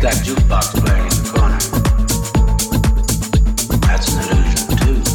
that jukebox player in the corner. That's an illusion too.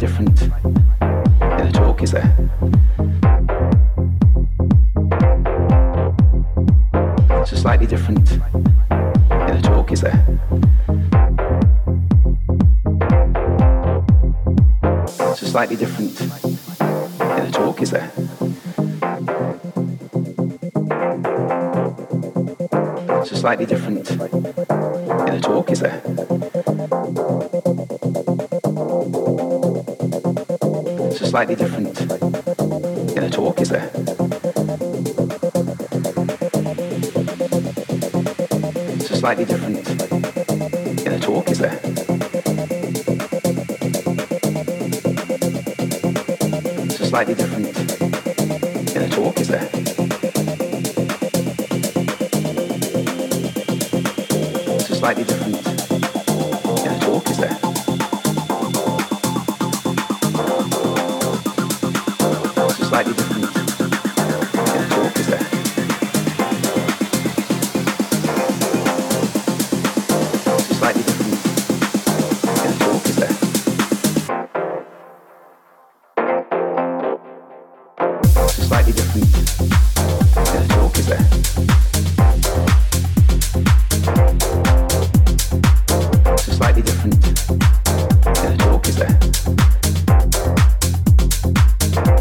different in the talk, is there? It's just slightly different in the talk, is there? It's just slightly different in the talk, is there? It's just slightly different in the talk, is there? It's just slightly different in the talk, is there? It's just slightly different in the talk, is there? It's just slightly different in the talk, is there? Slightly different in the talk, is there? It's slightly different in the talk, is there? It's slightly different in the talk, is there? It's slightly different in the talk, is there?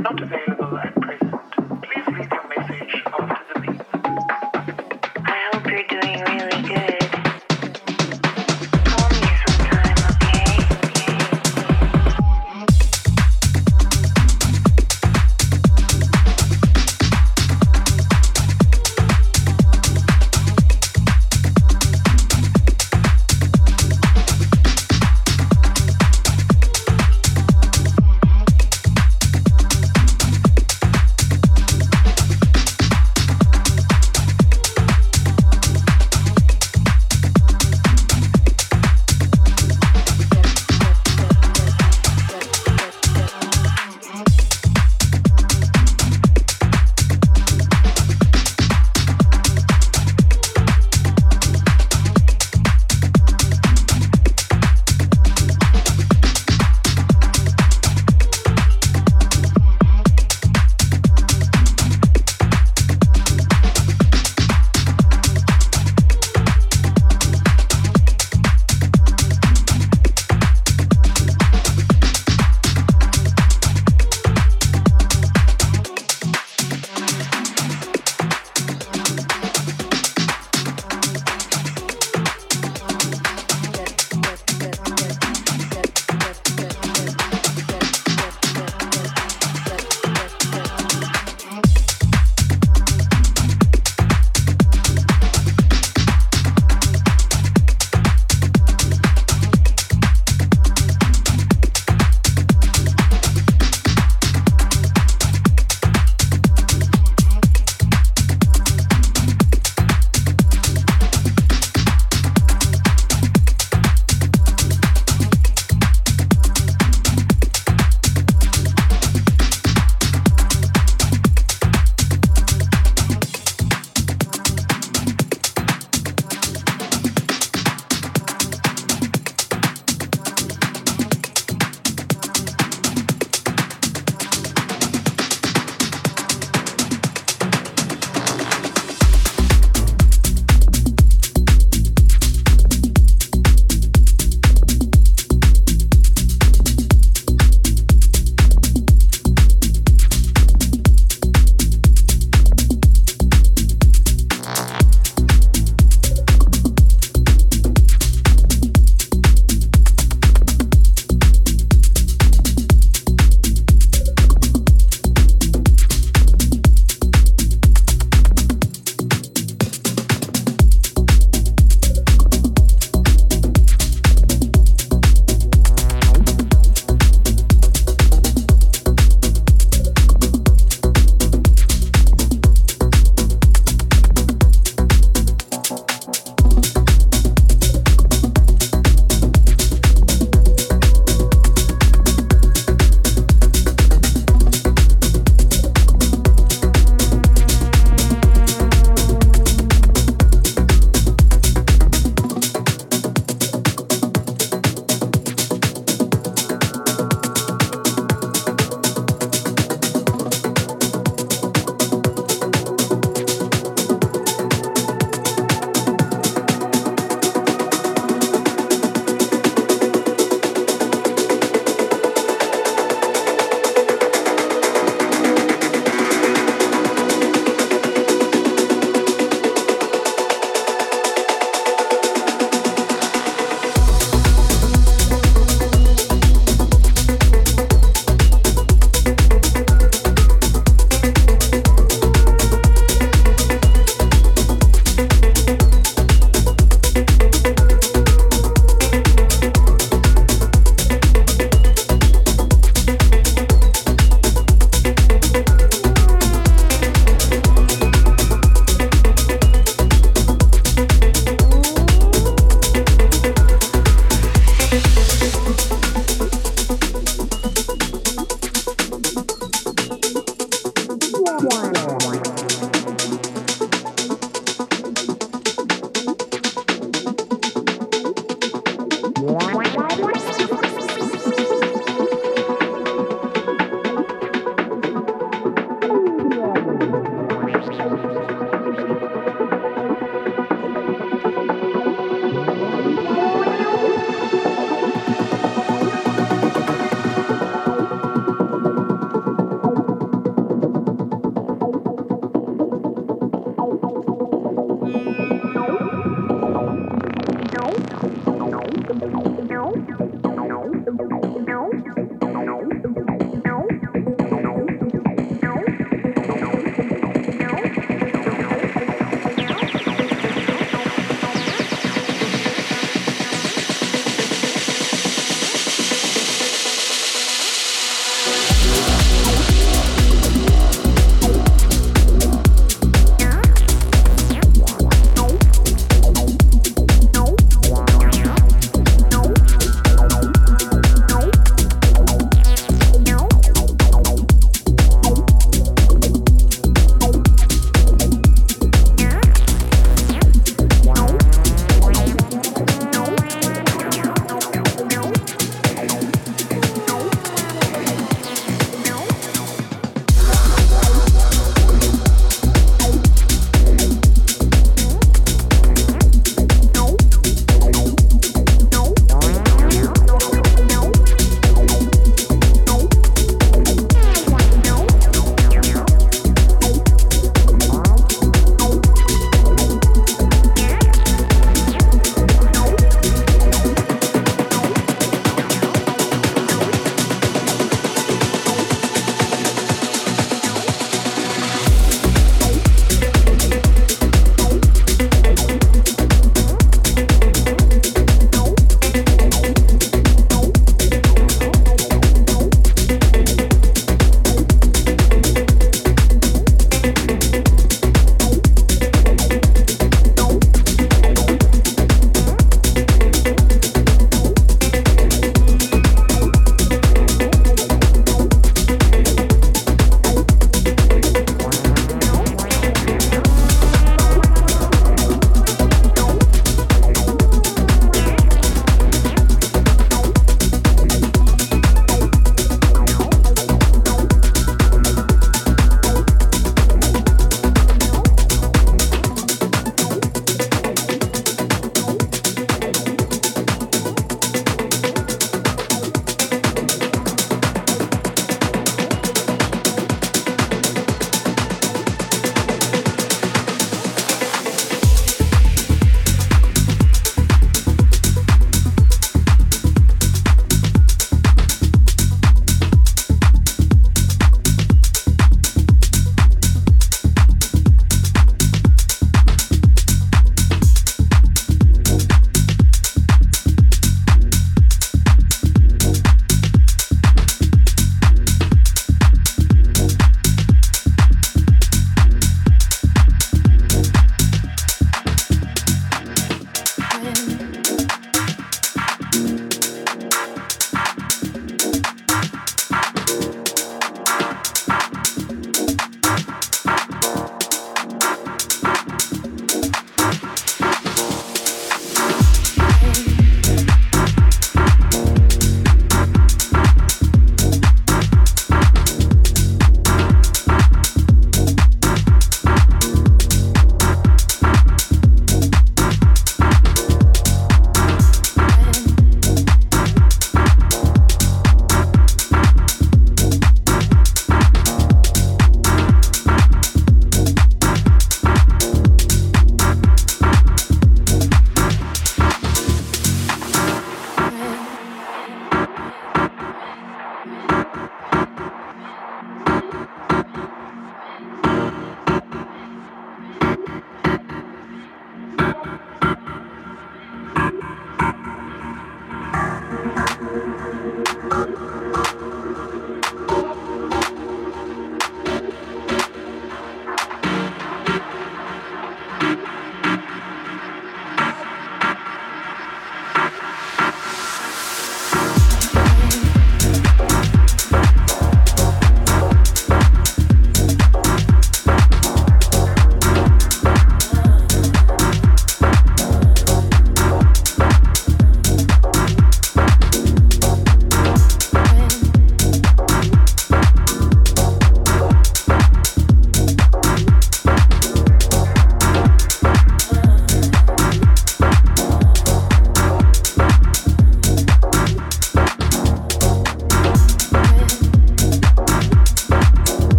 not available at present. Please leave your message after the beep. I hope you're doing really good. Call me sometime,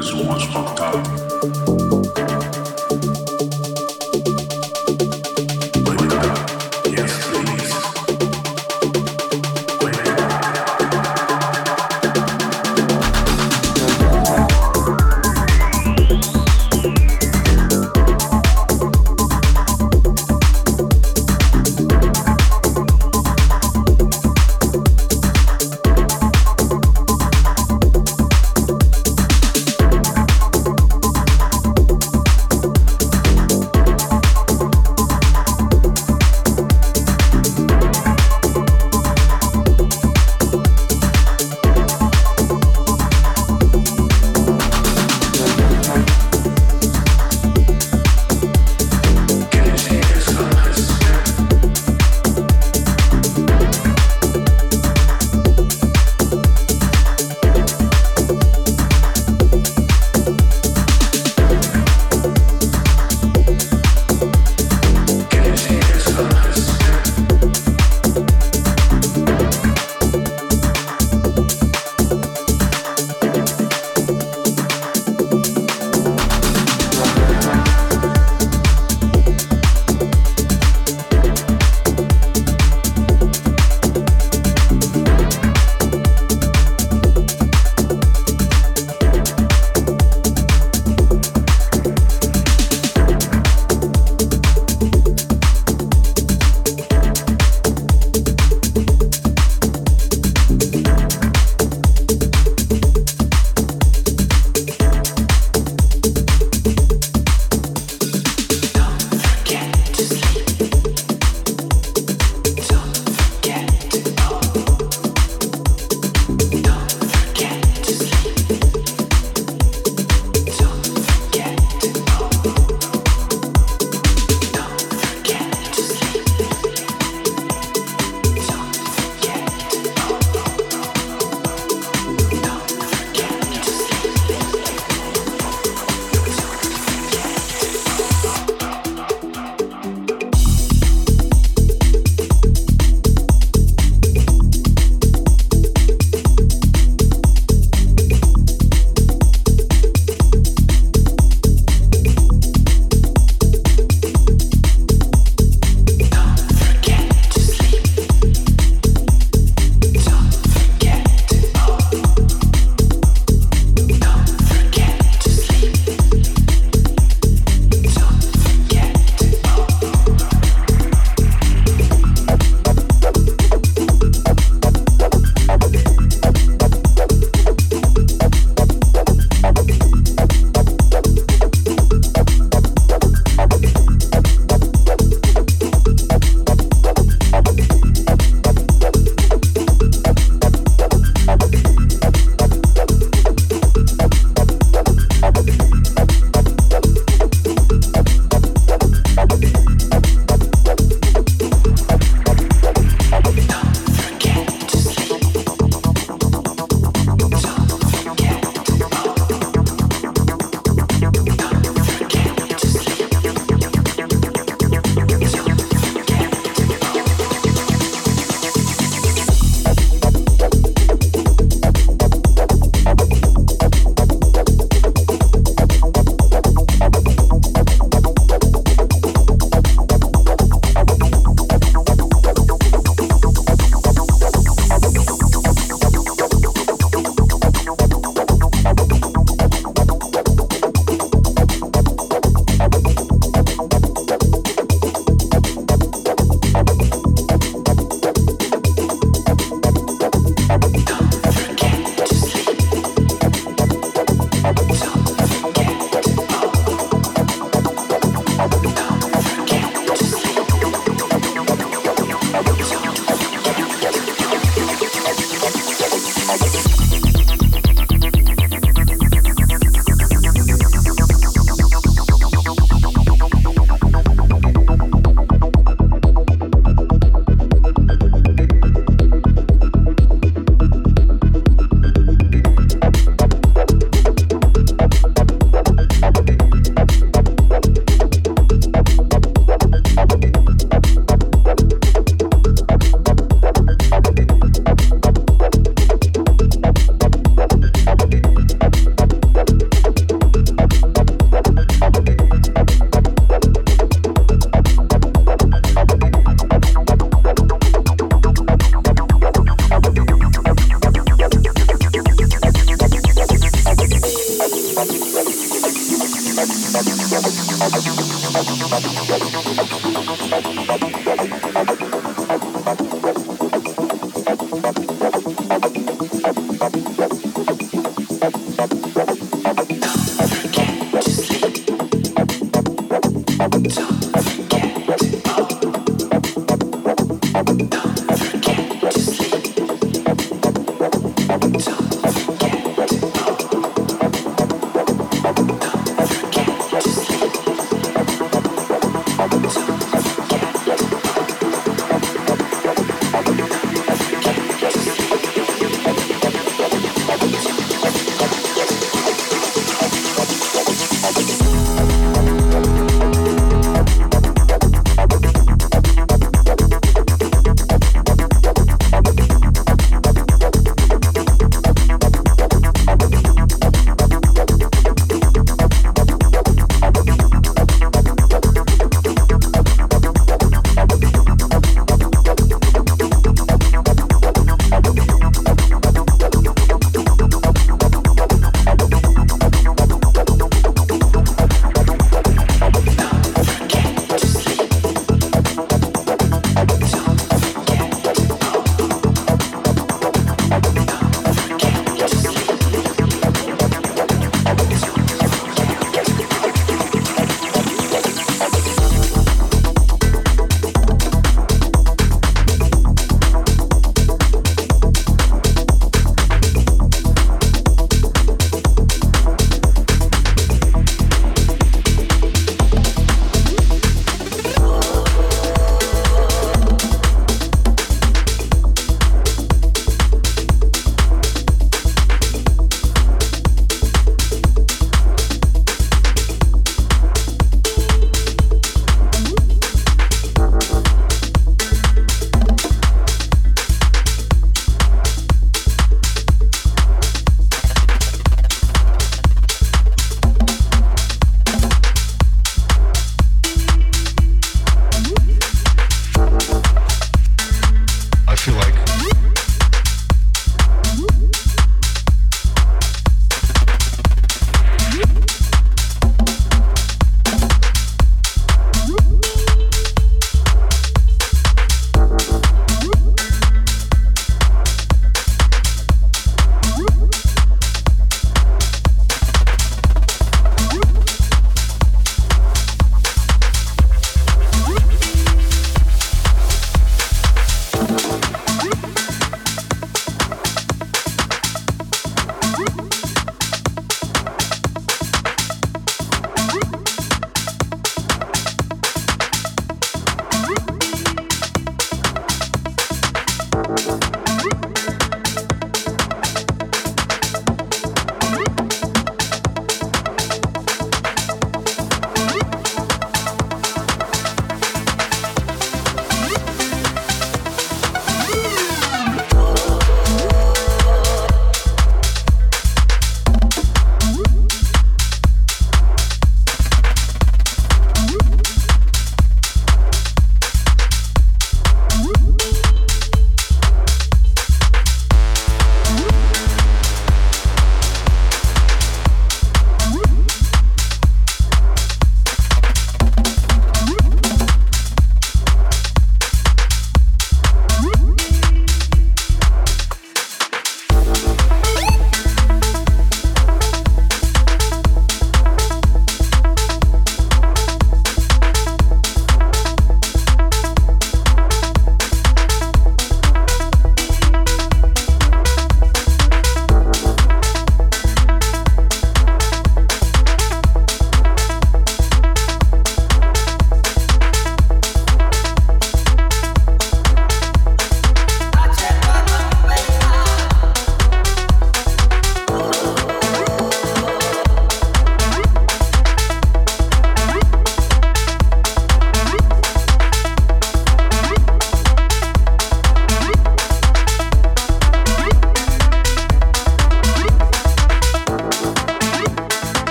because the one's fucked up. Yes.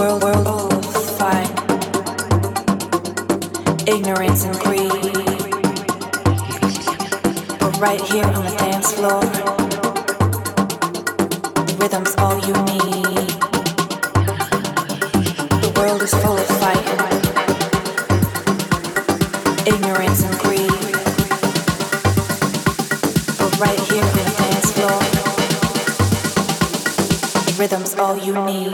We're all fine. Ignorance and greed. But right here on the dance floor, rhythm's all you need. The world is full of fight. Ignorance and greed. But right here on the dance floor, rhythm's all you need.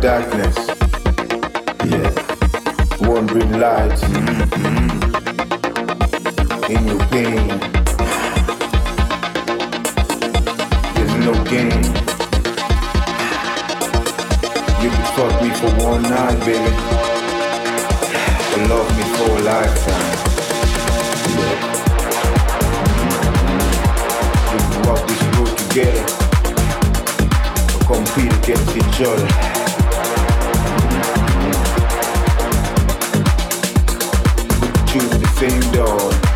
Darkness, wandering lights. in your game. There's no game. You could fuck me for one night, baby, but love me for a lifetime. We can walk this road together, or compete against each other. Choose the same door.